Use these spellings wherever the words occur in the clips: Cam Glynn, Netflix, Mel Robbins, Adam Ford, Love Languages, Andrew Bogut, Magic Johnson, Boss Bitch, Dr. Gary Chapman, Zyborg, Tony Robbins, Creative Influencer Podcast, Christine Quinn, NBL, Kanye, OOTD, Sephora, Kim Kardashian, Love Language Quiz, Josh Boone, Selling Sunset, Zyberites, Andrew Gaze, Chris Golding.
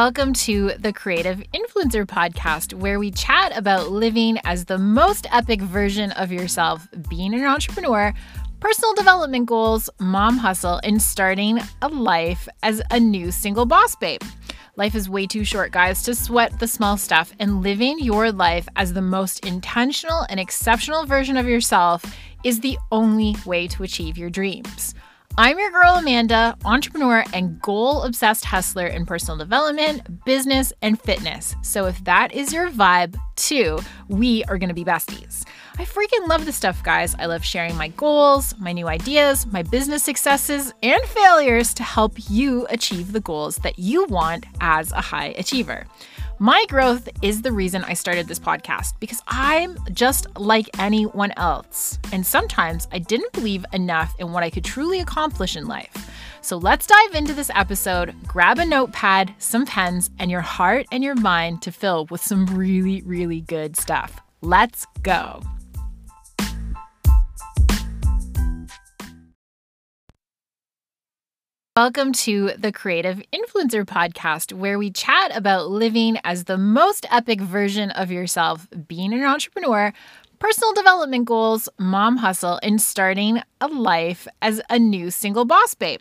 Welcome to the Creative Influencer Podcast, where we chat about living as the most epic version of yourself, being an entrepreneur, personal development goals, mom hustle, and starting a life as a new single boss babe. Life is way too short, guys, to sweat the small stuff, and living your life as the most intentional and exceptional version of yourself is the only way to achieve your dreams. I'm your girl, Amanda, entrepreneur and goal-obsessed hustler in personal development, business, and fitness. So if that is your vibe too, we are going to be besties. I freaking love this stuff, guys. I love sharing my goals, my new ideas, my business successes, and failures to help you achieve the goals that you want as a high achiever. My growth is the reason I started this podcast, because I'm just like anyone else, and sometimes I didn't believe enough in what I could truly accomplish in life. So let's dive into this episode, grab a notepad, some pens, and your heart and your mind to fill with some really, really good stuff. Let's go. Welcome to the Creative Influencer Podcast, where we chat about living as the most epic version of yourself, being an entrepreneur, personal development goals, mom hustle, and starting a life as a new single boss babe.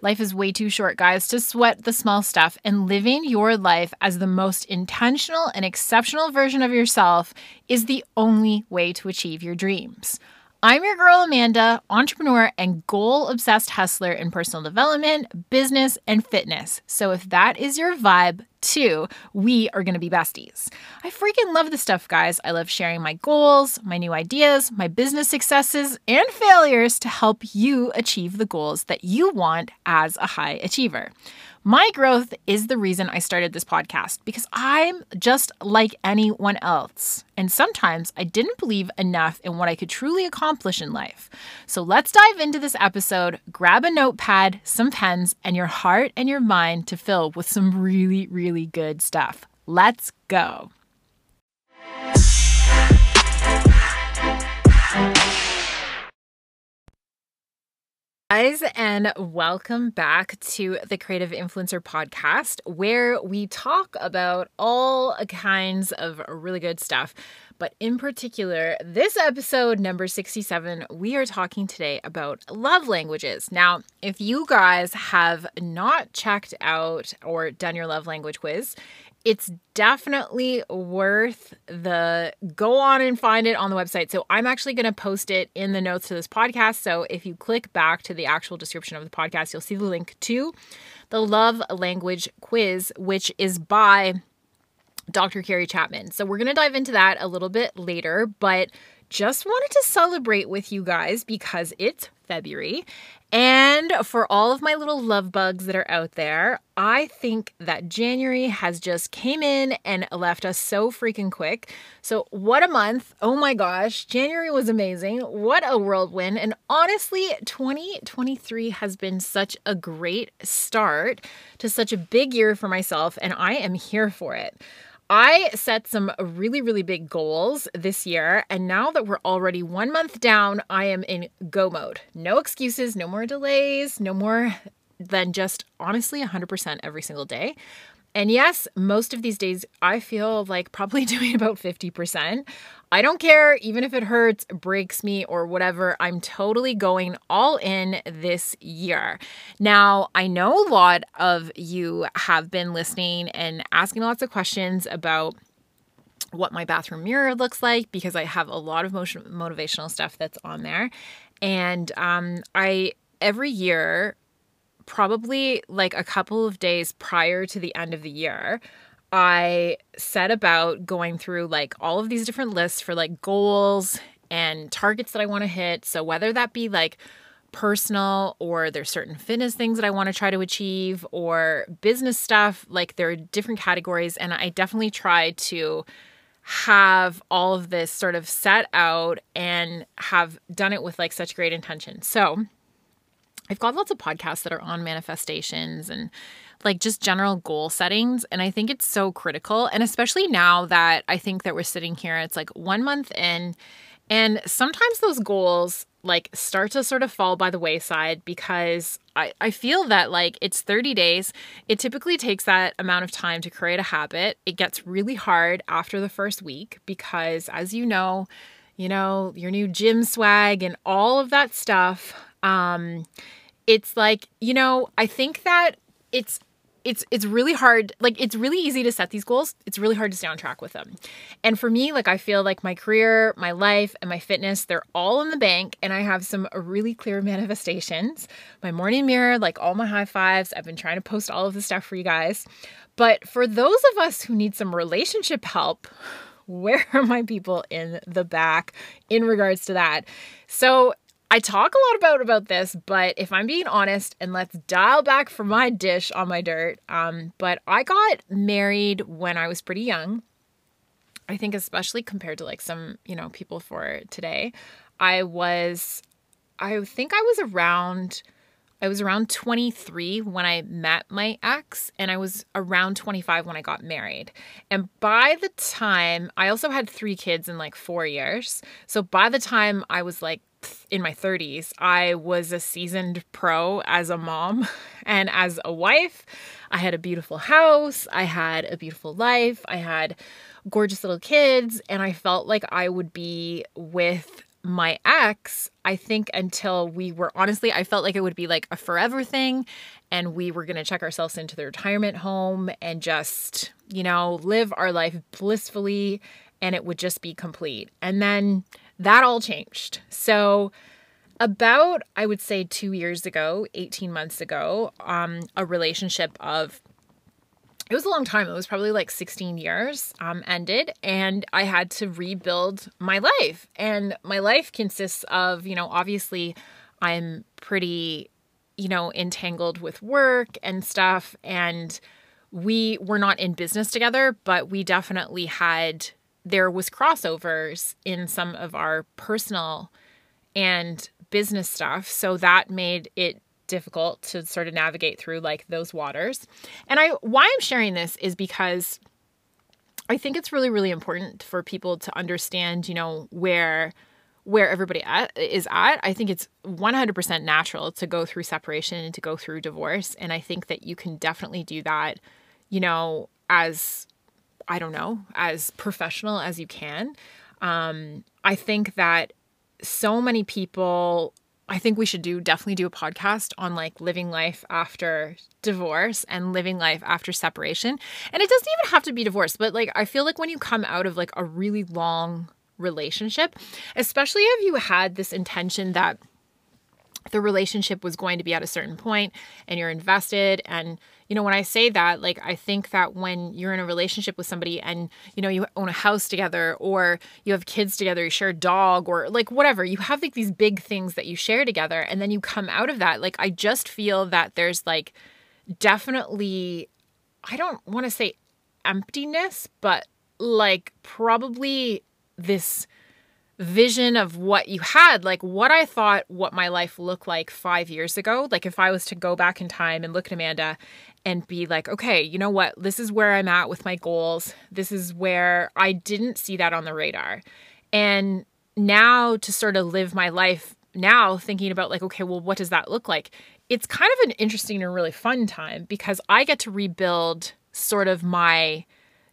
Life is way too short, guys, to sweat the small stuff, and living your life as the most intentional and exceptional version of yourself is the only way to achieve your dreams. I'm your girl, Amanda, entrepreneur and goal-obsessed hustler in personal development, business, and fitness. So if that is your vibe too, we are going to be besties. I freaking love this stuff, guys. I love sharing my goals, my new ideas, my business successes, and failures to help you achieve the goals that you want as a high achiever. My growth is the reason I started this podcast, because I'm just like anyone else, and sometimes I didn't believe enough in what I could truly accomplish in life. So let's dive into this episode, grab a notepad, some pens, and your heart and your mind to fill with some really, really good stuff. Let's go. Guys, and welcome back to the Creative Influencer Podcast, where we talk about all kinds of really good stuff. But in particular, this episode number 67, we are talking today about love languages. Now, if you guys have not checked out or done your love language quiz, it's definitely worth the go on and find it on the website. So I'm actually going to post it in the notes to this podcast. So if you click back to the actual description of the podcast, you'll see the link to the Love Language Quiz, which is by Dr. Gary Chapman. So we're going to dive into that a little bit later, but just wanted to celebrate with you guys because it's February. And for all of my little love bugs that are out there, I think that January has just came in and left us so freaking quick. So what a month. Oh my gosh. January was amazing. What a whirlwind. And honestly, 2023 has been such a great start to such a big year for myself, and I am here for it. I set some really, really big goals this year, and now that we're already 1 month down, I am in go mode. No excuses, no more delays, no more than just honestly 100% every single day. And yes, most of these days I feel like probably doing about 50%. I don't care, even if it hurts, breaks me, or whatever. I'm totally going all in this year. Now, I know a lot of you have been listening and asking lots of questions about what my bathroom mirror looks like, because I have a lot of motivational stuff that's on there. And I every year, probably like a couple of days prior to the end of the year, I set about going through like all of these different lists for like goals and targets that I want to hit. So whether that be like personal, or there's certain fitness things that I want to try to achieve, or business stuff, like there are different categories. And I definitely try to have all of this sort of set out and have done it with like such great intention. So I've got lots of podcasts that are on manifestations and like just general goal settings. And I think it's so critical. And especially now that I think that we're sitting here, it's like 1 month in And sometimes those goals like start to sort of fall by the wayside because I feel that like it's 30 days. It typically takes that amount of time to create a habit. It gets really hard after the first week because, as you know, your new gym swag and all of that stuff. It's like, you know, I think that it's really hard. Like, it's really easy to set these goals. It's really hard to stay on track with them. And for me, like, I feel like my career, my life, and my fitness, they're all in the bank. And I have some really clear manifestations. My morning mirror, like all my high fives. I've been trying to post all of this stuff for you guys. But for those of us who need some relationship help, where are my people in the back in regards to that? So I talk a lot about this, but if I'm being honest, and let's dial back for my dish on my dirt, but I got married when I was pretty young. I think especially compared to like some, you know, people for today, I was around 23 when I met my ex, and I was around 25 when I got married. And by the time, I also had 3 kids in like 4 years. So by the time I was like in my 30s, I was a seasoned pro as a mom and as a wife. I had a beautiful house. I had a beautiful life. I had gorgeous little kids. And I felt like I would be with my ex, I think, until we were, honestly, I felt like it would be like a forever thing, and we were going to check ourselves into the retirement home and just, you know, live our life blissfully, and it would just be complete. And then that all changed. So about, I would say 2 years ago, 18 months ago, a relationship of, it was a long time. It was probably like 16 years ended, and I had to rebuild my life. And my life consists of, you know, obviously I'm pretty, you know, entangled with work and stuff. And we were not in business together, but we definitely had, there was crossovers in some of our personal and business stuff. So that made it difficult to sort of navigate through like those waters. And why I'm sharing this is because I think it's really, really important for people to understand, you know, where everybody is at. I think it's 100% natural to go through separation and to go through divorce. And I think that you can definitely do that, you know, as, I don't know, as professional as you can. I think that so many people, I think we should definitely do a podcast on like living life after divorce and living life after separation. And it doesn't even have to be divorce, but like, I feel like when you come out of like a really long relationship, especially if you had this intention that the relationship was going to be at a certain point and you're invested. And, you know, when I say that, like, I think that when you're in a relationship with somebody and, you know, you own a house together, or you have kids together, you share a dog, or like whatever, you have like these big things that you share together, and then you come out of that. Like, I just feel that there's like definitely, I don't want to say emptiness, but like probably this vision of what you had, like what I thought what my life looked like 5 years ago. Like if I was to go back in time and look at Amanda and be like, okay, you know what, this is where I'm at with my goals. This is where I didn't see that on the radar. And now to sort of live my life now thinking about like, okay, well, what does that look like? It's kind of an interesting and really fun time because I get to rebuild sort of my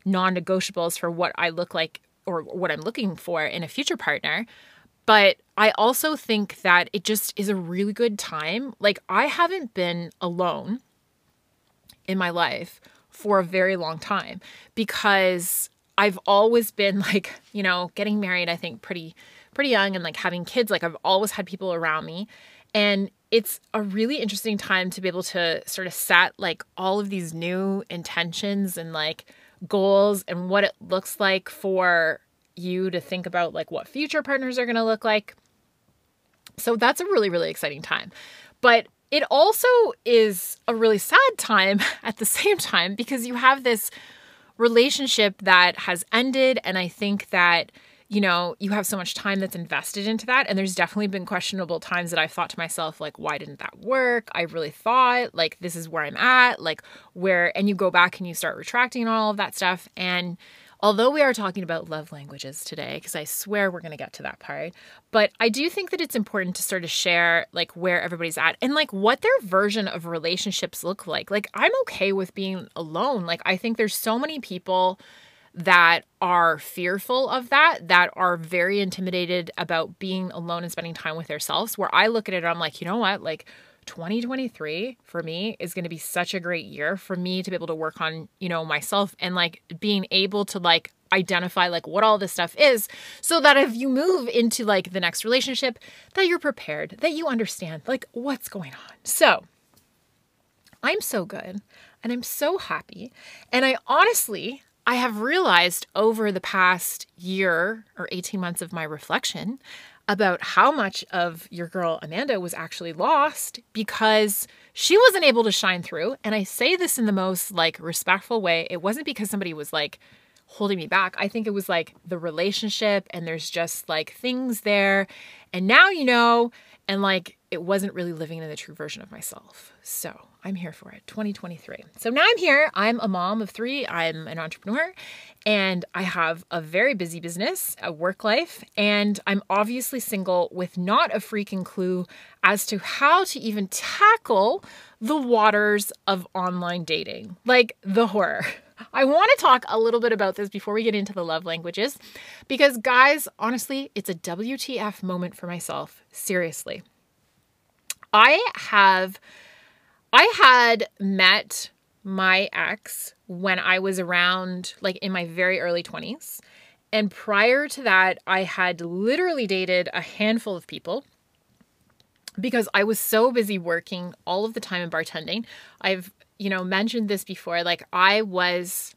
non-negotiables for what I look like or what I'm looking for in a future partner. But I also think that it just is a really good time. Like I haven't been alone in my life for a very long time because I've always been like, you know, getting married, I think pretty young, and like having kids, like I've always had people around me. And it's a really interesting time to be able to sort of set like all of these new intentions and like goals and what it looks like for you to think about like what future partners are going to look like. So that's a really, really exciting time. But it also is a really sad time at the same time because you have this relationship that has ended. And I think that, you know, you have so much time that's invested into that. And there's definitely been questionable times that I've thought to myself, like, why didn't that work? I really thought, like, this is where I'm at, like, where, and you go back and you start retracting and all of that stuff. And although we are talking about love languages today, because I swear we're going to get to that part, but I do think that it's important to sort of share like where everybody's at and like what their version of relationships look like. Like I'm okay with being alone. Like I think there's so many people that are fearful of that are very intimidated about being alone and spending time with themselves, where I look at it and I'm like, you know what, like 2023 for me is going to be such a great year for me to be able to work on, you know, myself and like being able to like identify like what all this stuff is, so that if you move into like the next relationship that you're prepared, that you understand like what's going on. So I'm so good and I'm so happy. And I honestly, I have realized over the past year or 18 months of my reflection about how much of your girl Amanda was actually lost because she wasn't able to shine through. And I say this in the most like respectful way. It wasn't because somebody was like holding me back. I think it was like the relationship and there's just like things there. And now, you know, and like it wasn't really living in the true version of myself. So I'm here for it, 2023. So now I'm here. I'm a mom of three. I'm an entrepreneur and I have a very busy business, a work life, and I'm obviously single with not a freaking clue as to how to even tackle the waters of online dating, like the horror. I want to talk a little bit about this before we get into the love languages, because guys, honestly, it's a WTF moment for myself. Seriously. I had met my ex when I was around, like in my very early 20s. And prior to that, I had literally dated a handful of people because I was so busy working all of the time in bartending. I've, you know, mentioned this before. Like I was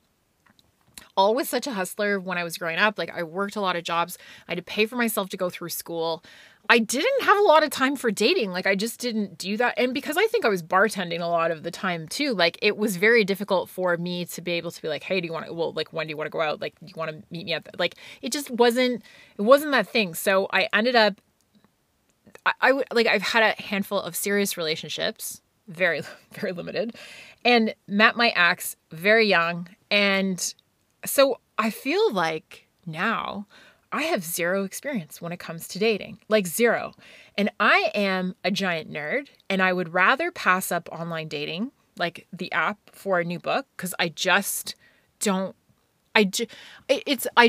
always such a hustler when I was growing up. Like I worked a lot of jobs. I had to pay for myself to go through school. I didn't have a lot of time for dating. Like I just didn't do that. And because I think I was bartending a lot of the time too, like it was very difficult for me to be able to be like, hey, do you want to, well, like, when do you want to go out? Like, do you want to meet me at the, like, it just wasn't, it wasn't that thing. So I ended up, I've had a handful of serious relationships, very, very limited, and met my ex very young. And so I feel like now I have zero experience when it comes to dating, like zero. And I am a giant nerd and I would rather pass up online dating, like the app, for a new book, because I just don't, I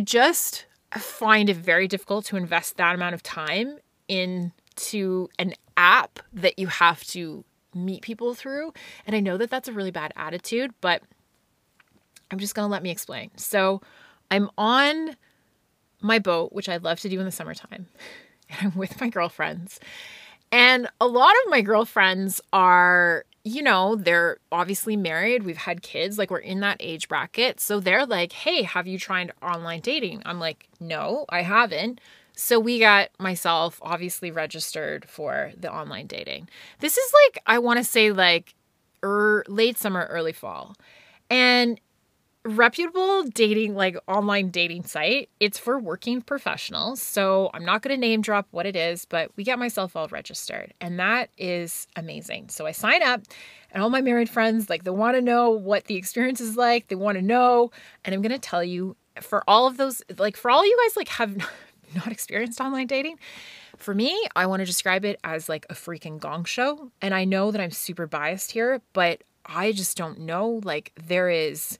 just find it very difficult to invest that amount of time into an app that you have to meet people through. And I know that that's a really bad attitude, but I'm just going to let me explain. So I'm on my boat, which I love to do in the summertime, and I'm with my girlfriends. And a lot of my girlfriends are, you know, they're obviously married. We've had kids, like we're in that age bracket. So they're like, hey, have you tried online dating? I'm like, no, I haven't. So we got myself obviously registered for the online dating. This is like, I want to say like late summer, early fall. And reputable dating, like online dating site. It's for working professionals. So I'm not going to name drop what it is, but we got myself all registered and that is amazing. So I sign up and all my married friends, like they want to know what the experience is like. They want to know. And I'm going to tell you, for all of those, like for all you guys, like have not experienced online dating, for me, I want to describe it as like a freaking gong show. And I know that I'm super biased here, but I just don't know. Like there is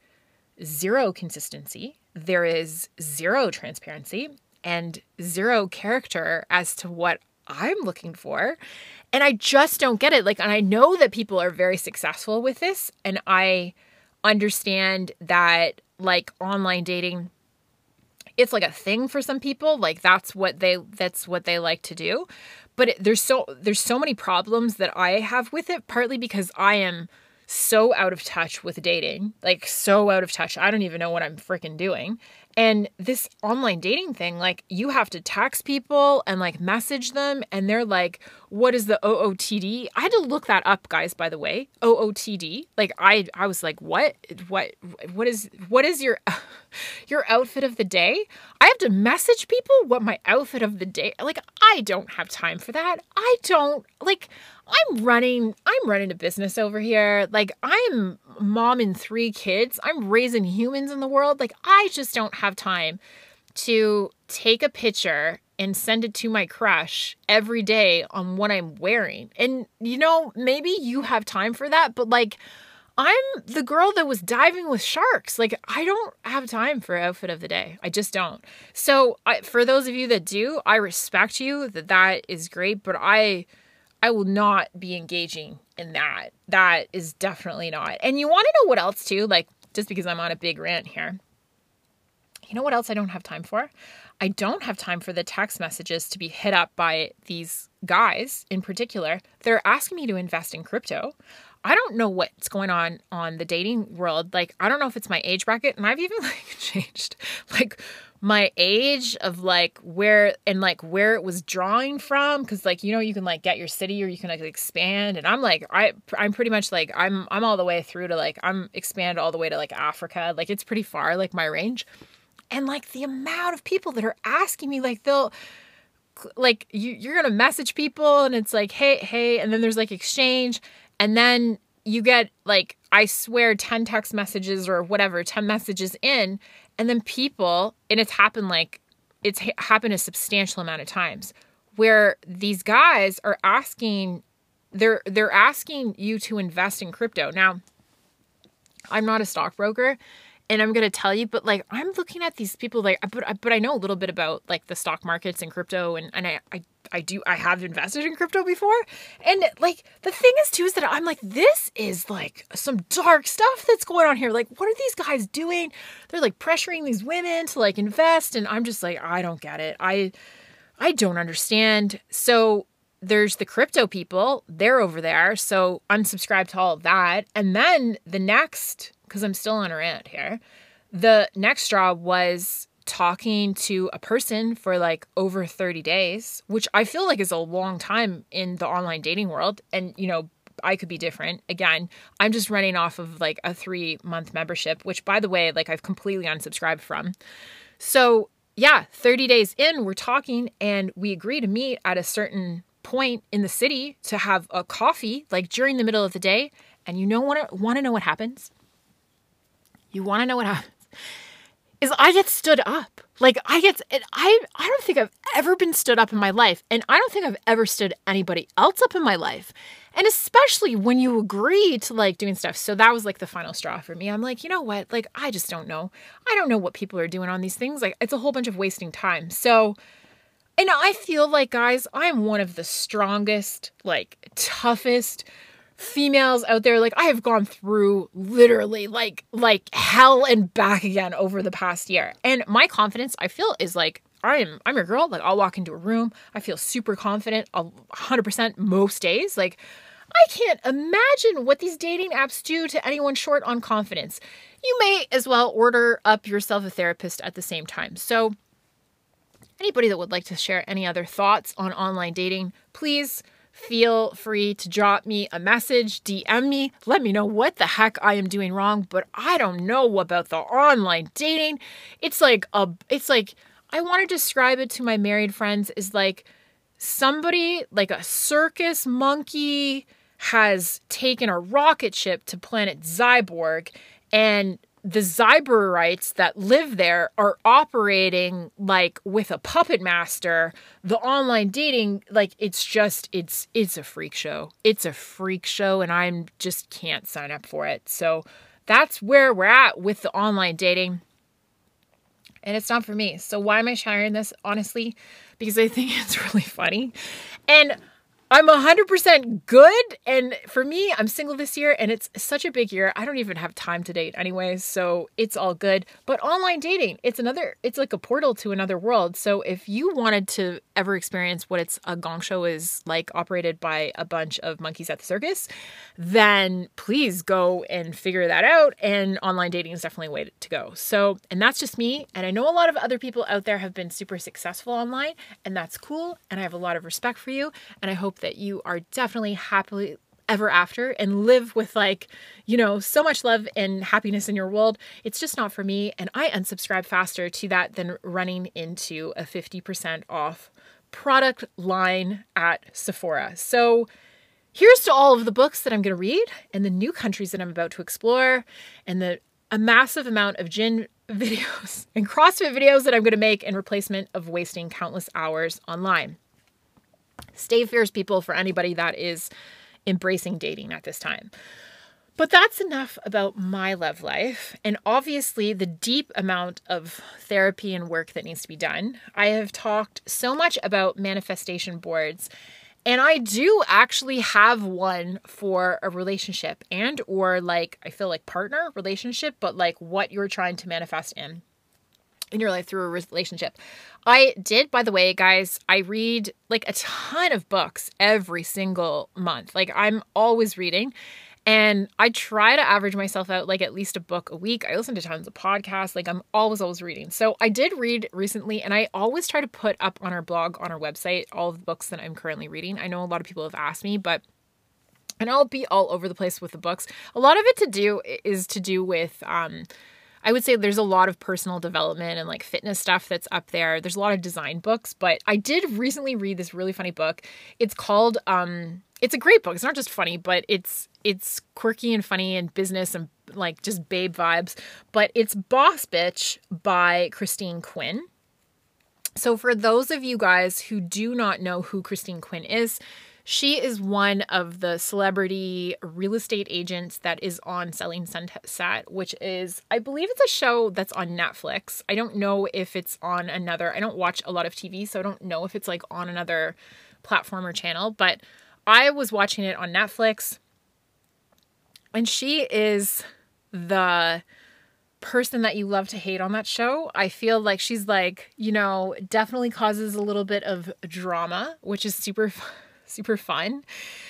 zero consistency, there is zero transparency, and zero character as to what I'm looking for. And I just don't get it. Like, and I know that people are very successful with this. And I understand that like online dating, it's like a thing for some people. Like that's what they like to do. But there's so many problems that I have with it, partly because I am so out of touch with dating, like so out of touch. I don't even know what I'm freaking doing. And this online dating thing, like you have to text people and like message them. And they're like, what is the OOTD? I had to look that up, guys, by the way, OOTD. Like I was like, what is your outfit of the day? I have to message people what my outfit of the day, like I don't have time for that. I don't like, I'm running a business over here. Like I'm mom and three kids. I'm raising humans in the world. Like I just don't have have time to take a picture and send it to my crush every day on what I'm wearing. And, you know, maybe you have time for that, but like, I'm the girl that was diving with sharks. Like, I don't have time for outfit of the day. I just don't. So for those of you that do, I respect you, that is great, but I will not be engaging in that. That is definitely not. And you want to know what else too? Like, just because I'm on a big rant here. You know what else I don't have time for? I don't have time for the text messages to be hit up by these guys in particular. They're asking me to invest in crypto. I don't know what's going on the dating world. Like, I don't know if it's my age bracket, and I've even like changed like my age of like where it was drawing from. 'Cause like, you know, you can like get your city or you can like expand. And I'm like, I'm pretty much like, I'm all the way through to like, I'm expand all the way to like Africa. Like it's pretty far, like my range. And like the amount of people that are asking me, like they'll, like you're going to message people and it's like, hey. And then there's like exchange. And then you get like, I swear 10 text messages or whatever, 10 messages in. And then people, and it's happened a substantial amount of times where these guys are asking, they're asking you to invest in crypto. Now, I'm not a stockbroker and I'm going to tell you, but like, I'm looking at these people like, but I know a little bit about like the stock markets and crypto and I have invested in crypto before. And like, the thing is too, is that I'm like, this is like some dark stuff that's going on here. Like, what are these guys doing? They're like pressuring these women to like invest. And I'm just like, I don't get it. I don't understand. So there's the crypto people, they're over there. So unsubscribe to all of that. And then the next, 'cause I'm still on a rant here. The next straw was talking to a person for like over 30 days, which I feel like is a long time in the online dating world. And, you know, I could be different. Again, I'm just running off of like a 3-month membership, which by the way, like I've completely unsubscribed from. So yeah, 30 days in, we're talking and we agree to meet at a certain point in the city to have a coffee, like during the middle of the day. And you know, want to know what happens? You want to know what happens? Is I get stood up. Like I don't think I've ever been stood up in my life. And I don't think I've ever stood anybody else up in my life. And especially when you agree to like doing stuff. So that was like the final straw for me. I'm like, you know what? Like, I just don't know. I don't know what people are doing on these things. Like it's a whole bunch of wasting time. So, and I feel like guys, I'm one of the strongest, like toughest females out there. Like I have gone through literally like hell and back again over the past year. And my confidence I feel is like, I'm your girl. Like I'll walk into a room. I feel super confident 100% most days. Like I can't imagine what these dating apps do to anyone short on confidence. You may as well order up yourself a therapist at the same time. So anybody that would like to share any other thoughts on online dating, please feel free to drop me a message, DM me, let me know what the heck I am doing wrong, but I don't know about the online dating. It's like, I want to describe it to my married friends is like somebody, like a circus monkey has taken a rocket ship to planet Zyborg and the Zyberites that live there are operating like with a puppet master. The online dating, like it's just, it's a freak show. It's a freak show and I'm just can't sign up for it. So that's where we're at with the online dating and it's not for me. So why am I sharing this? Honestly, because I think it's really funny and I'm 100% good. And for me, I'm single this year and it's such a big year. I don't even have time to date anyways. So it's all good. But online dating, it's like a portal to another world. So if you wanted to ever experience what a gong show is like operated by a bunch of monkeys at the circus, then please go and figure that out. And online dating is definitely a way to go. So, and that's just me. And I know a lot of other people out there have been super successful online and that's cool. And I have a lot of respect for you. And I hope that you are definitely happily ever after and live with like, you know, so much love and happiness in your world. It's just not for me. And I unsubscribe faster to that than running into a 50% off product line at Sephora. So here's to all of the books that I'm going to read and the new countries that I'm about to explore and the a massive amount of gym videos and CrossFit videos that I'm going to make in replacement of wasting countless hours online. Stay fierce, people, for anybody that is embracing dating at this time. But that's enough about my love life and obviously the deep amount of therapy and work that needs to be done. I have talked so much about manifestation boards, and I do actually have one for a relationship and or like, I feel like partner relationship, but like what you're trying to manifest in your life through a relationship. I did, by the way, guys, I read like a ton of books every single month. Like I'm always reading. And I try to average myself out like at least a book a week. I listen to tons of podcasts. Like I'm always reading. So I did read recently, and I always try to put up on our blog, on our website, all of the books that I'm currently reading. I know a lot of people have asked me, but, and I'll be all over the place with the books. A lot of it is to do with, I would say there's a lot of personal development and like fitness stuff that's up there. There's a lot of design books, but I did recently read this really funny book. It's called, it's a great book. It's not just funny, but it's quirky and funny and business and like just babe vibes, but it's Boss Bitch by Christine Quinn. So for those of you guys who do not know who Christine Quinn is, she is one of the celebrity real estate agents that is on Selling Sunset, which is, I believe it's a show that's on Netflix. I don't know if it's on another, I don't watch a lot of TV, so I don't know if it's like on another platform or channel, but I was watching it on Netflix, and she is the person that you love to hate on that show. I feel like she's like, you know, definitely causes a little bit of drama, which is super fun.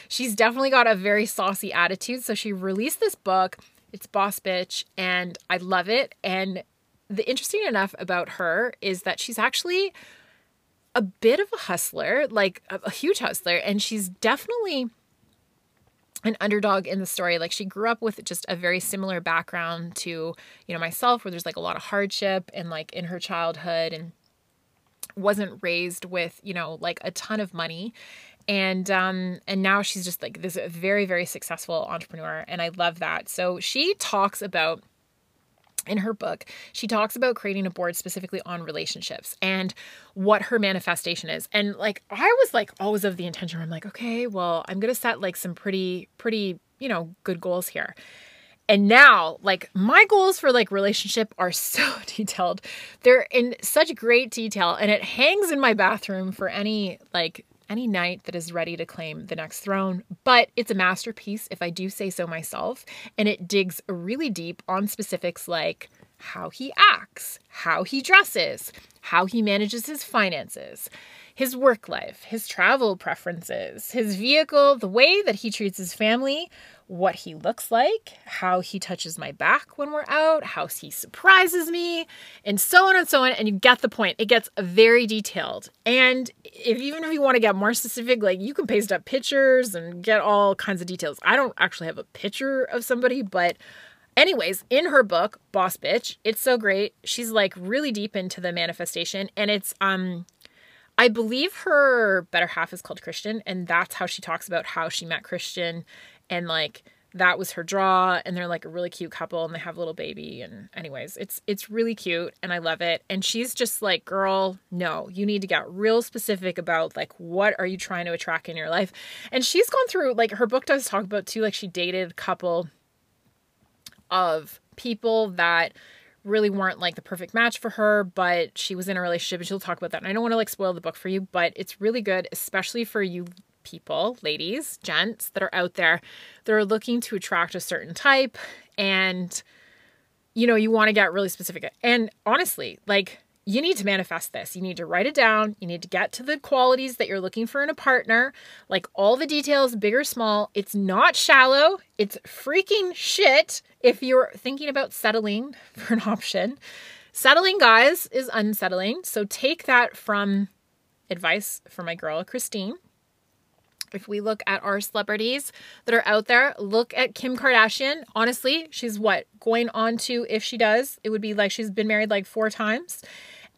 She's definitely got a very saucy attitude. So she released this book. It's Boss Bitch, and I love it. And the interesting enough about her is that she's actually a bit of a hustler, like a huge hustler. And she's definitely an underdog in the story. Like she grew up with just a very similar background to, you know, myself, where there's like a lot of hardship and like in her childhood, and wasn't raised with, you know, like a ton of money. And now she's just like this very, very successful entrepreneur. And I love that. So she talks about, in her book, she talks about creating a board specifically on relationships and what her manifestation is. And like, I was like always of the intention where I'm like, okay, well, I'm going to set like some pretty, you know, good goals here. And now like my goals for like relationship are so detailed. They're in such great detail, and it hangs in my bathroom for any knight that is ready to claim the next throne. But it's a masterpiece, if I do say so myself, and it digs really deep on specifics like how he acts, how he dresses, how he manages his finances, his work life, his travel preferences, his vehicle, the way that he treats his family, what he looks like, how he touches my back when we're out, how he surprises me, and so on, and you get the point. It gets very detailed. And even if you want to get more specific, like you can paste up pictures and get all kinds of details. I don't actually have a picture of somebody, but anyways, in her book, Boss Bitch, it's so great. She's like really deep into the manifestation, and it's, I believe her better half is called Christian, and that's how she talks about how she met Christian, and like that was her draw, and they're like a really cute couple, and they have a little baby, and anyways, it's really cute, and I love it. And she's just like, girl, no, you need to get real specific about like what are you trying to attract in your life. And she's gone through, like her book does talk about too, like she dated a couple of people that really weren't like the perfect match for her, but she was in a relationship, and she'll talk about that. And I don't want to like spoil the book for you, but it's really good, especially for you people, ladies, gents that are out there that are looking to attract a certain type, and you know, you want to get really specific. And honestly, like you need to manifest this. You need to write it down. You need to get to the qualities that you're looking for in a partner, like all the details, big or small. It's not shallow. It's freaking shit. If you're thinking about settling for an option, settling, guys, is unsettling. So take that from advice from my girl, Christine. If we look at our celebrities that are out there, look at Kim Kardashian. Honestly, she's going on to, if she does, it would be like she's been married like 4 times.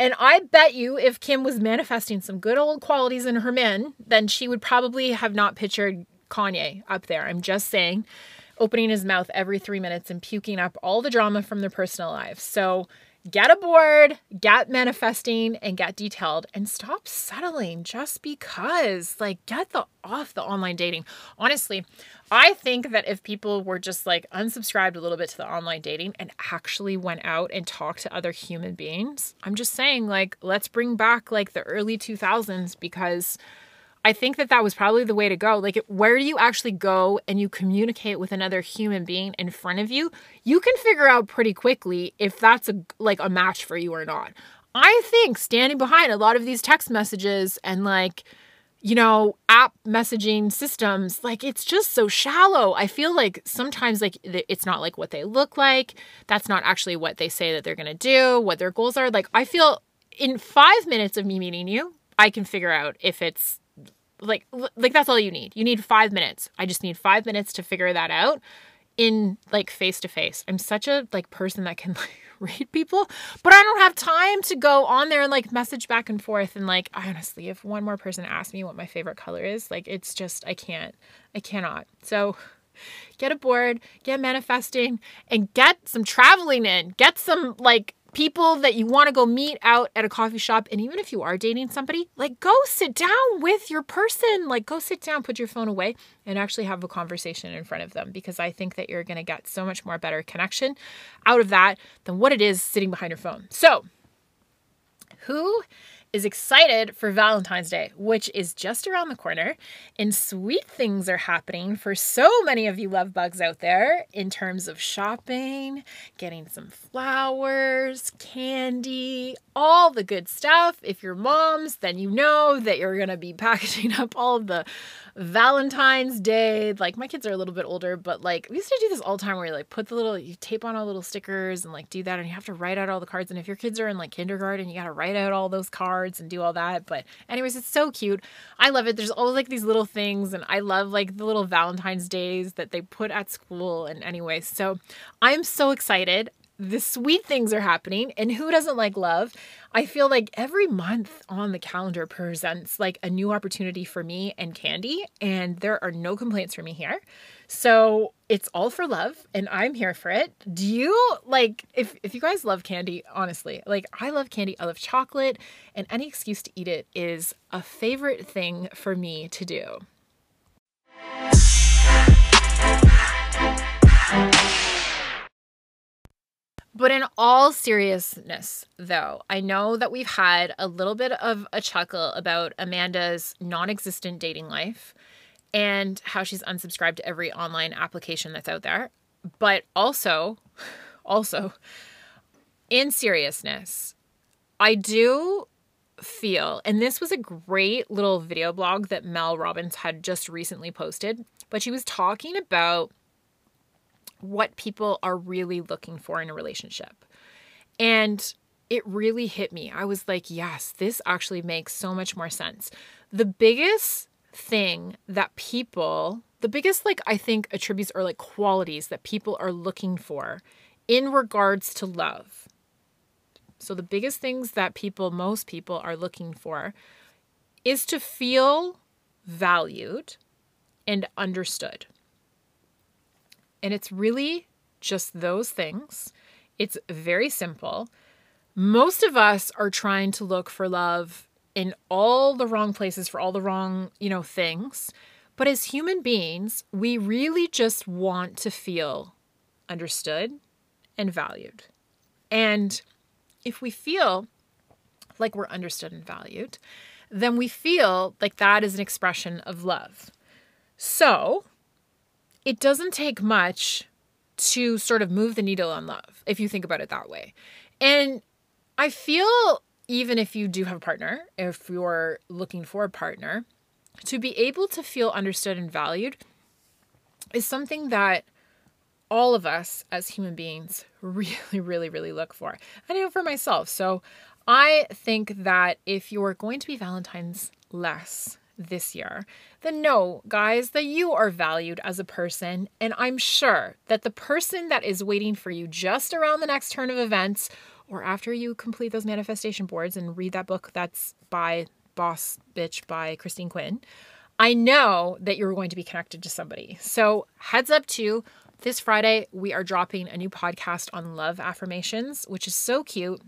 And I bet you if Kim was manifesting some good old qualities in her men, then she would probably have not pictured Kanye up there. I'm just saying. opening his mouth every 3 minutes and puking up all the drama from their personal lives. So get aboard, get manifesting, and get detailed, and stop settling just because. Like, get off the online dating. Honestly, I think that if people were just like unsubscribed a little bit to the online dating and actually went out and talked to other human beings, I'm just saying, like, let's bring back like the early 2000s, because I think that that was probably the way to go. Like, where do you actually go and you communicate with another human being in front of you? You can figure out pretty quickly if that's a match for you or not. I think standing behind a lot of these text messages and like, you know, app messaging systems, like, it's just so shallow. I feel like sometimes like it's not like what they look like. That's not actually what they say that they're going to do, what their goals are. Like, I feel in 5 minutes of me meeting you, I can figure out if it's, like that's all you need. You need 5 minutes. I just need 5 minutes to figure that out in like face to face. I'm such a like person that can like read people, but I don't have time to go on there and like message back and forth. And like, honestly, if one more person asked me what my favorite color is, like, it's just, I cannot. So get aboard, get manifesting, and get some traveling in, get some like people that you want to go meet out at a coffee shop. And even if you are dating somebody, like, go sit down with your person, like, go sit down, put your phone away, and actually have a conversation in front of them, because I think that you're going to get so much more better connection out of that than what it is sitting behind your phone. So who is excited for Valentine's Day, which is just around the corner, and sweet things are happening for so many of you love bugs out there in terms of shopping, getting some flowers, candy, all the good stuff. If you're moms, then you know that you're going to be packaging up all of the Valentine's Day. Like, my kids are a little bit older, but like, we used to do this all the time where you like you tape on all little stickers and like do that, and you have to write out all the cards. And if your kids are in like kindergarten, you got to write out all those cards and do all that. But anyways, it's so cute. I love it. There's always like these little things, and I love like the little Valentine's days that they put at school. And anyways, so I'm so excited. The sweet things are happening, and who doesn't like love? I feel like every month on the calendar presents like a new opportunity for me and candy, and there are no complaints for me here. So it's all for love, and I'm here for it. Do you like, if you guys love candy, honestly, like, I love candy, I love chocolate, and any excuse to eat it is a favorite thing for me to do. But in all seriousness, though, I know that we've had a little bit of a chuckle about Amanda's non-existent dating life and how she's unsubscribed to every online application that's out there. But also, in seriousness, I do feel, and this was a great little video blog that Mel Robbins had just recently posted, but she was talking about what people are really looking for in a relationship. And it really hit me. I was like, yes, this actually makes so much more sense. The biggest thing that people, the biggest, like, I think attributes or like qualities that people are looking for in regards to love. So the biggest things that most people are looking for is to feel valued and understood. And it's really just those things. It's very simple. Most of us are trying to look for love in all the wrong places for all the wrong, things. But as human beings, we really just want to feel understood and valued. And if we feel like we're understood and valued, then we feel like that is an expression of love. So it doesn't take much to sort of move the needle on love, if you think about it that way. And I feel, even if you do have a partner, if you're looking for a partner, to be able to feel understood and valued is something that all of us as human beings really, really, really look for. I know for myself. So I think that if you're going to be Valentine's-less this year, then know, guys, that you are valued as a person. And I'm sure that the person that is waiting for you just around the next turn of events, or after you complete those manifestation boards and read that book that's by Boss Bitch by Christine Quinn, I know that you're going to be connected to somebody. So heads up to This Friday, we are dropping a new podcast on love affirmations, which is so cute.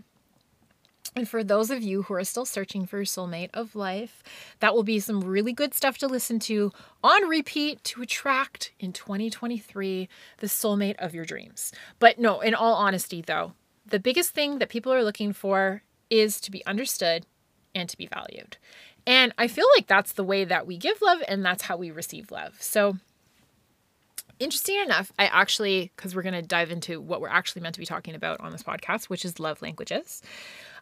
And for those of you who are still searching for your soulmate of life, that will be some really good stuff to listen to on repeat to attract in 2023 the soulmate of your dreams. But no, in all honesty though, the biggest thing that people are looking for is to be understood and to be valued. And I feel like that's the way that we give love and that's how we receive love. So interesting enough, I actually, because we're going to dive into what we're actually meant to be talking about on this podcast, which is love languages.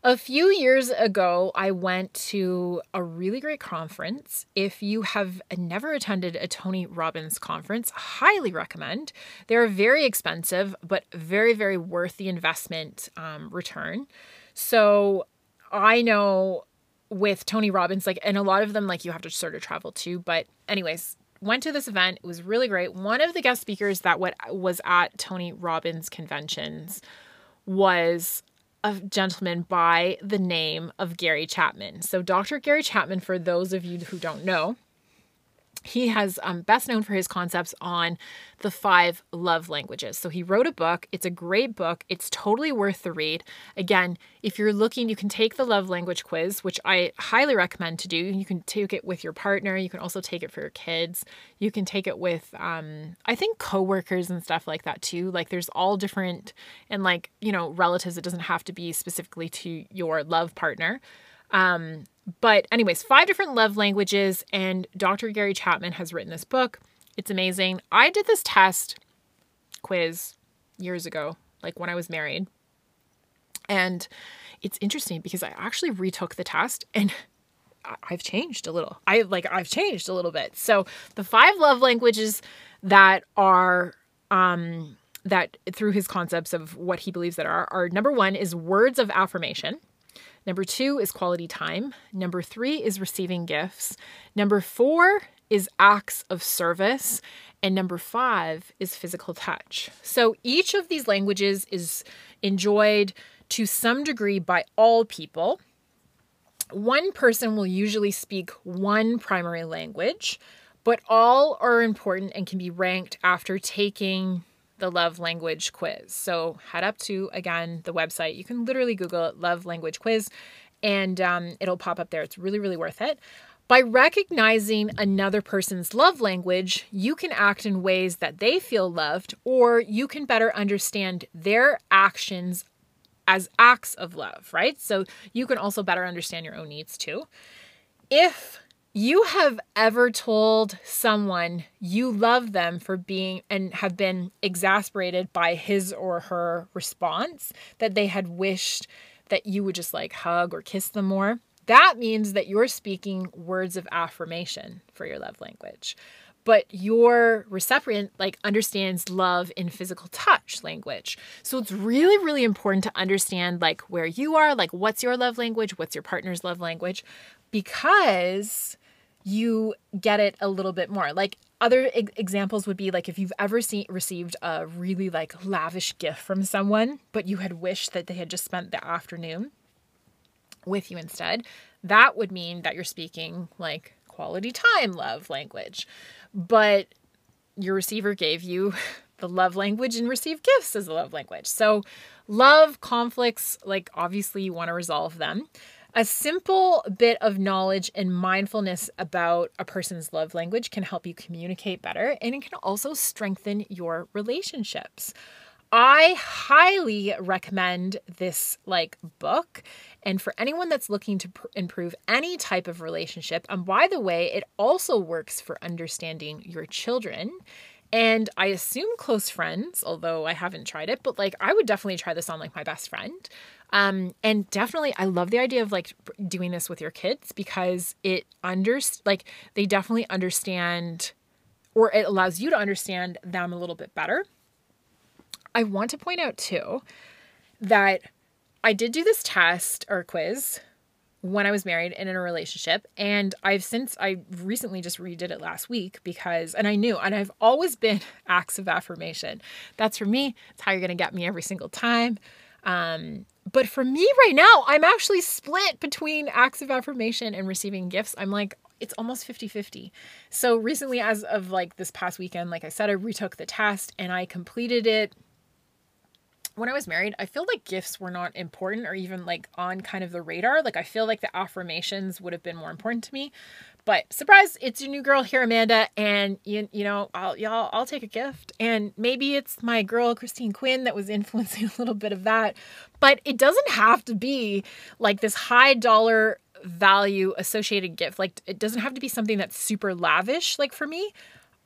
A few years ago, I went to a really great conference. If you have never attended a Tony Robbins conference, highly recommend. They're very expensive, but very, very worth the investment return. So I know with Tony Robbins, like, and a lot of them, like, you have to sort of travel to, but anyways, went to this event. It was really great. One of the guest speakers that was at Tony Robbins conventions was a gentleman by the name of Gary Chapman. So Dr. Gary Chapman, for those of you who don't know, he has best known for his concepts on the 5 love languages. So he wrote a book. It's a great book. It's totally worth the read. Again, if you're looking, you can take the love language quiz, which I highly recommend to do. You can take it with your partner. You can also take it for your kids. You can take it with, I think, coworkers and stuff like that too. Like there's all different and like, you know, relatives. It doesn't have to be specifically to your love partner. But anyways, 5 different love languages, and Dr. Gary Chapman has written this book. It's amazing. I did this test quiz years ago, like when I was married. And it's interesting because I actually retook the test and I've changed a little. I've changed a little bit. So the 5 love languages that are, that through his concepts of what he believes that are number 1 is words of affirmation. Number 2 is quality time. Number 3 is receiving gifts. Number 4 is acts of service. And number 5 is physical touch. So each of these languages is enjoyed to some degree by all people. One person will usually speak one primary language, but all are important and can be ranked after taking the love language quiz. So head up to, again, the website. You can literally Google it, love language quiz, and it'll pop up there. It's really, really worth it. By recognizing another person's love language, you can act in ways that they feel loved, or you can better understand their actions as acts of love, right? So you can also better understand your own needs too. If you have ever told someone you love them for being and have been exasperated by his or her response, that they had wished that you would just like hug or kiss them more, that means that you're speaking words of affirmation for your love language. But your recipient like understands love in physical touch language. So it's really, really important to understand like where you are, like what's your love language, what's your partner's love language, because you get it a little bit more. Like other examples would be like if you've ever received a really like lavish gift from someone, but you had wished that they had just spent the afternoon with you instead, that would mean that you're speaking like quality time love language. But your receiver gave you the love language and received gifts as a love language. So love conflicts, like obviously you want to resolve them. A simple bit of knowledge and mindfulness about a person's love language can help you communicate better, and it can also strengthen your relationships. I highly recommend this like book, and for anyone that's looking to improve any type of relationship. And by the way, it also works for understanding your children and I assume close friends, although I haven't tried it, but like I would definitely try this on like my best friend. And definitely I love the idea of like doing this with your kids because it they definitely understand, or it allows you to understand them a little bit better. I want to point out too that I did do this test or quiz when I was married and in a relationship. And I recently just redid it last week and I've always been acts of affirmation. That's for me. It's how you're going to get me every single time. But for me right now, I'm actually split between acts of affirmation and receiving gifts. I'm like, it's almost 50-50. So recently, as of like this past weekend, like I said, I retook the test and I completed it. When I was married, I feel like gifts were not important or even like on kind of the radar. Like I feel like the affirmations would have been more important to me, but surprise, it's your new girl here, Amanda. And you know, I'll take a gift, and maybe it's my girl, Christine Quinn, that was influencing a little bit of that, but it doesn't have to be like this high dollar value associated gift. Like it doesn't have to be something that's super lavish. Like for me,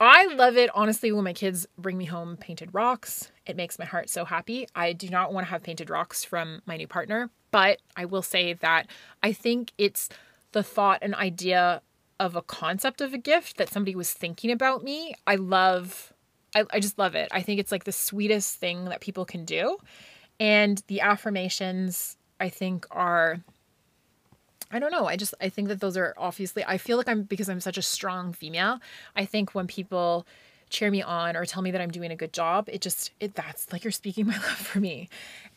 I love it, honestly, when my kids bring me home painted rocks. It makes my heart so happy. I do not want to have painted rocks from my new partner, but I will say that I think it's the thought and idea of a concept of a gift that somebody was thinking about me. I just love it. I think it's like the sweetest thing that people can do. And the affirmations, I think, are... I don't know. I think that those are obviously, I feel like because I'm such a strong female, I think when people cheer me on or tell me that I'm doing a good job, that's like, you're speaking my love for me.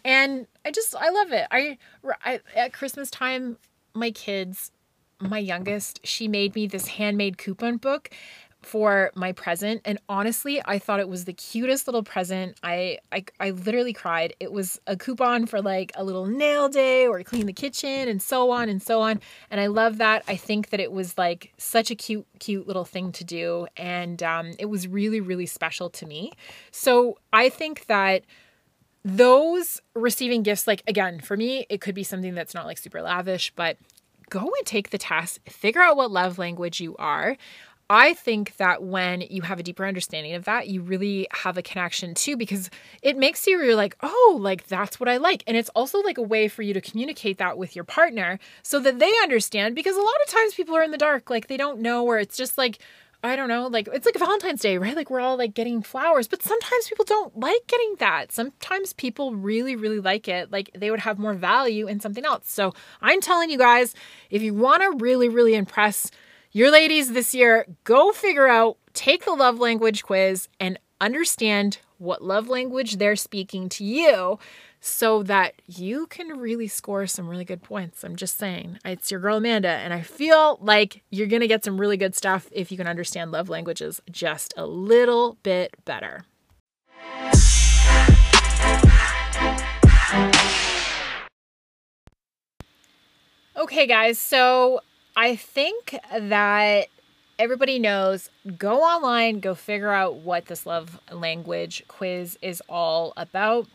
And I love it. I at Christmas time, my youngest, she made me this handmade coupon book for my present. And honestly, I thought it was the cutest little present. I literally cried. It was a coupon for like a little nail day or clean the kitchen and so on and so on. And I love that. I think that it was like such a cute little thing to do. And it was really, really special to me. So I think that those receiving gifts, like again, for me, it could be something that's not like super lavish, but go and take the test, figure out what love language you are. I think that when you have a deeper understanding of that, you really have a connection too, because it makes you're like, oh, like that's what I like. And it's also like a way for you to communicate that with your partner so that they understand, because a lot of times people are in the dark, like they don't know, or it's just like, I don't know, like it's like Valentine's Day, right? Like we're all like getting flowers, but sometimes people don't like getting that. Sometimes people really, really like it. Like they would have more value in something else. So I'm telling you guys, if you want to really, really impress your ladies this year, go figure out, take the love language quiz and understand what love language they're speaking to you so that you can really score some really good points. I'm just saying, it's your girl Amanda, and I feel like you're going to get some really good stuff if you can understand love languages just a little bit better. Okay, guys, so I think that everybody knows, go online, go figure out what this love language quiz is all about.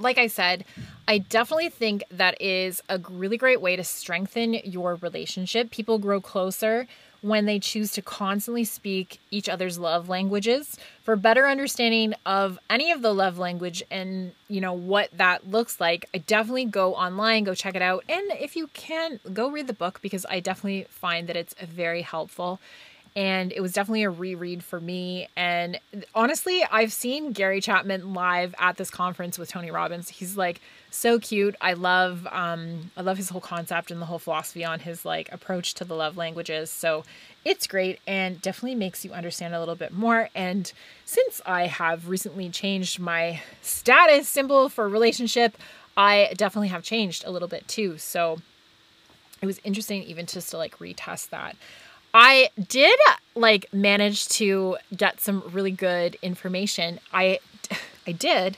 Like I said, I definitely think that is a really great way to strengthen your relationship. People grow closer when they choose to constantly speak each other's love languages. For better understanding of any of the love language and, you know, what that looks like, I definitely go online, go check it out. And if you can, go read the book, because I definitely find that it's very helpful. And it was definitely a reread for me. And honestly, I've seen Gary Chapman live at this conference with Tony Robbins. He's like so cute. I love his whole concept and the whole philosophy on his like approach to the love languages. So it's great and definitely makes you understand a little bit more. And since I have recently changed my status symbol for relationship, I definitely have changed a little bit too. So it was interesting even just to like retest that. I did like manage to get some really good information. I did.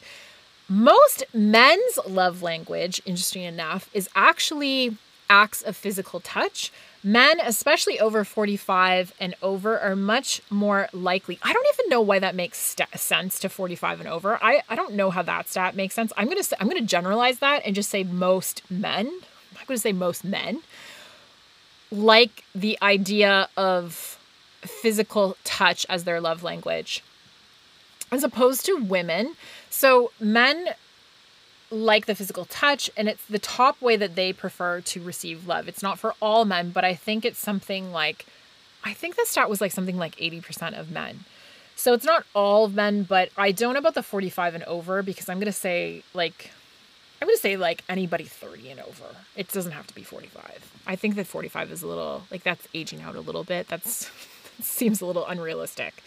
Most men's love language, interesting enough, is actually acts of physical touch. Men, especially over 45 and over, are much more likely. I don't even know why that makes sense to 45 and over. I don't know how that stat makes sense. I'm going to generalize that and just say most men. I'm not going to say most men like the idea of physical touch as their love language, as opposed to women. So men like the physical touch, and it's the top way that they prefer to receive love. It's not for all men, but I think it's something like, I think the stat was like something like 80% of men. So it's not all of men, but I don't know about the 45 and over, because I'm going to say like anybody 30 and over. It doesn't have to be 45. I think that 45 is a little, like that's aging out a little bit. That seems a little unrealistic.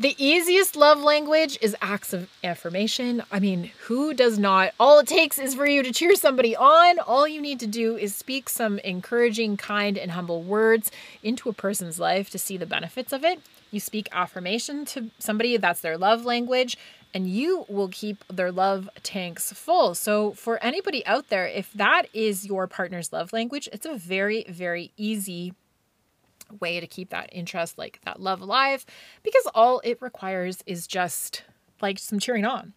The easiest love language is acts of affirmation. I mean, who does not? All it takes is for you to cheer somebody on. All you need to do is speak some encouraging, kind, and humble words into a person's life to see the benefits of it. You speak affirmation to somebody, that's their love language, and you will keep their love tanks full. So for anybody out there, if that is your partner's love language, it's a very, very easy way to keep that interest, like that love, alive, because all it requires is just like some cheering on.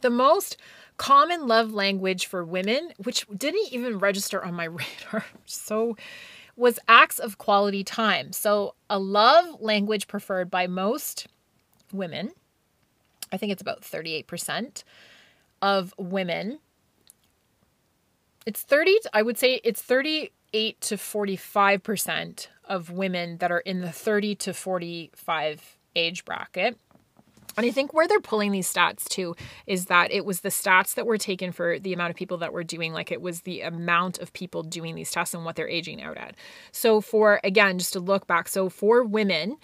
The most common love language for women, which didn't even register on my radar, was acts of quality time. So a love language preferred by most women, I think it's about 38% of women. I would say it's 38 to 45% of women that are in the 30 to 45 age bracket. And I think where they're pulling these stats to is that it was the stats that were taken for the amount of people that were doing, like it was the amount of people doing these tests and what they're aging out at. So for, again, just to look back. So for women,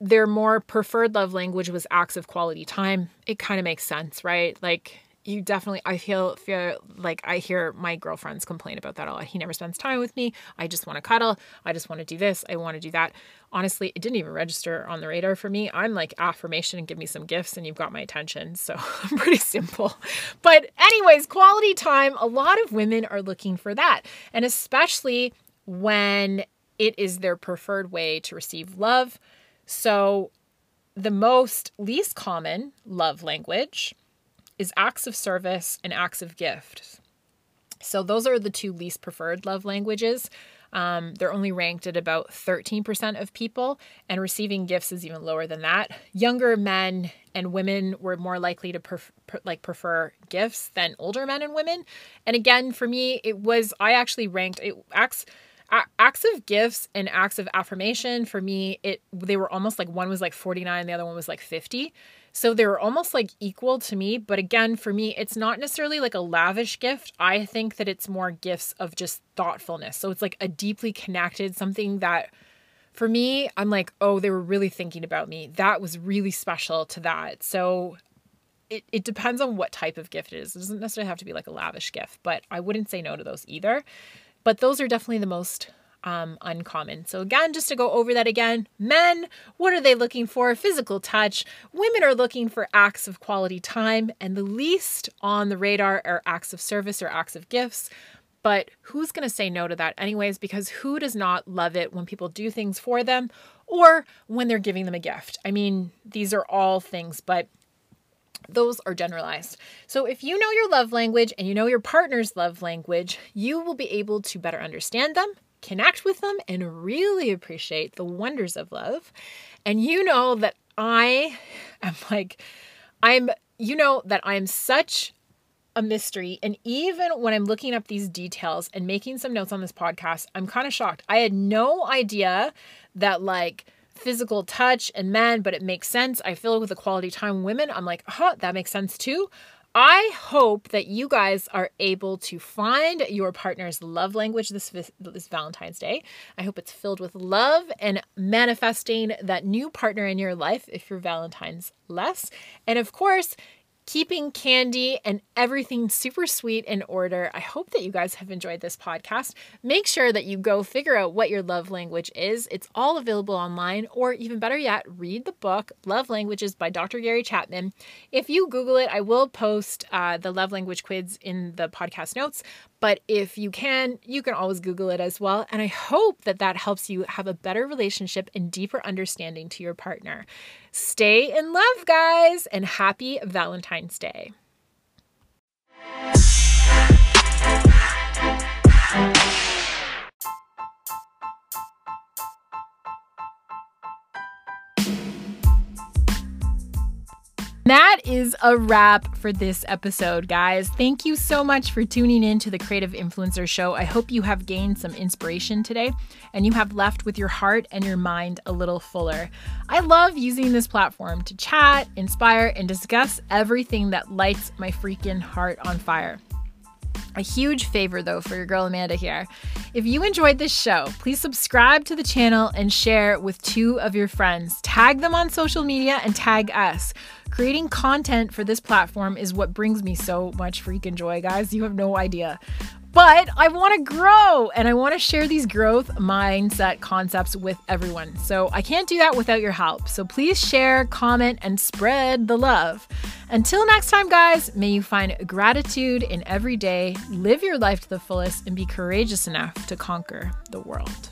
their more preferred love language was acts of quality time. It kind of makes sense, right? Like, you definitely, I feel like I hear my girlfriends complain about that a lot. He never spends time with me. I just want to cuddle. I just want to do this. I want to do that. Honestly, it didn't even register on the radar for me. I'm like, affirmation and give me some gifts and you've got my attention. So I'm pretty simple. But anyways, quality time, a lot of women are looking for that. And especially when it is their preferred way to receive love. So the least common love language is acts of service and acts of gift. So those are the two least preferred love languages. They're only ranked at about 13% of people, and receiving gifts is even lower than that. Younger men and women were more likely to prefer gifts than older men and women. And again, for me, acts of gifts and acts of affirmation. For me, they were almost like, one was like 49, the other one was like 50. So they were almost like equal to me. But again, for me, it's not necessarily like a lavish gift. I think that it's more gifts of just thoughtfulness. So it's like a deeply connected, something that for me, I'm like, oh, they were really thinking about me. That was really special to that. So it depends on what type of gift it is. It doesn't necessarily have to be like a lavish gift, but I wouldn't say no to those either. But those are definitely the most uncommon. So again, just to go over that again, men, what are they looking for? Physical touch. Women are looking for acts of quality time, and the least on the radar are acts of service or acts of gifts. But who's going to say no to that anyways? Because who does not love it when people do things for them or when they're giving them a gift? I mean, these are all things, but those are generalized. So if you know your love language and you know your partner's love language, you will be able to better understand them, connect with them, and really appreciate the wonders of love. And you know that I'm such a mystery. And even when I'm looking up these details and making some notes on this podcast, I'm kind of shocked. I had no idea that like physical touch and men, but it makes sense. I feel with the quality time women, I'm like, oh, that makes sense too. I hope that you guys are able to find your partner's love language this Valentine's Day. I hope it's filled with love and manifesting that new partner in your life if your Valentine's less. And of course, keeping candy and everything super sweet in order. I hope that you guys have enjoyed this podcast. Make sure that you go figure out what your love language is. It's all available online, or even better yet, read the book, Love Languages by Dr. Gary Chapman. If you Google it, I will post the Love Language Quiz in the podcast notes. But if you can always Google it as well. And I hope that helps you have a better relationship and deeper understanding to your partner. Stay in love, guys, and happy Valentine's Day. That is a wrap for this episode, guys. Thank you so much for tuning in to the Creative Influencer Show. I hope you have gained some inspiration today and you have left with your heart and your mind a little fuller. I love using this platform to chat, inspire, and discuss everything that lights my freaking heart on fire. A huge favor, though, for your girl Amanda here. If you enjoyed this show, please subscribe to the channel and share with two of your friends. Tag them on social media and tag us. Creating content for this platform is what brings me so much freaking joy, guys. You have no idea. But I want to grow and I want to share these growth mindset concepts with everyone. So I can't do that without your help. So please share, comment, and spread the love. Until next time, guys, may you find gratitude in every day, live your life to the fullest, and be courageous enough to conquer the world.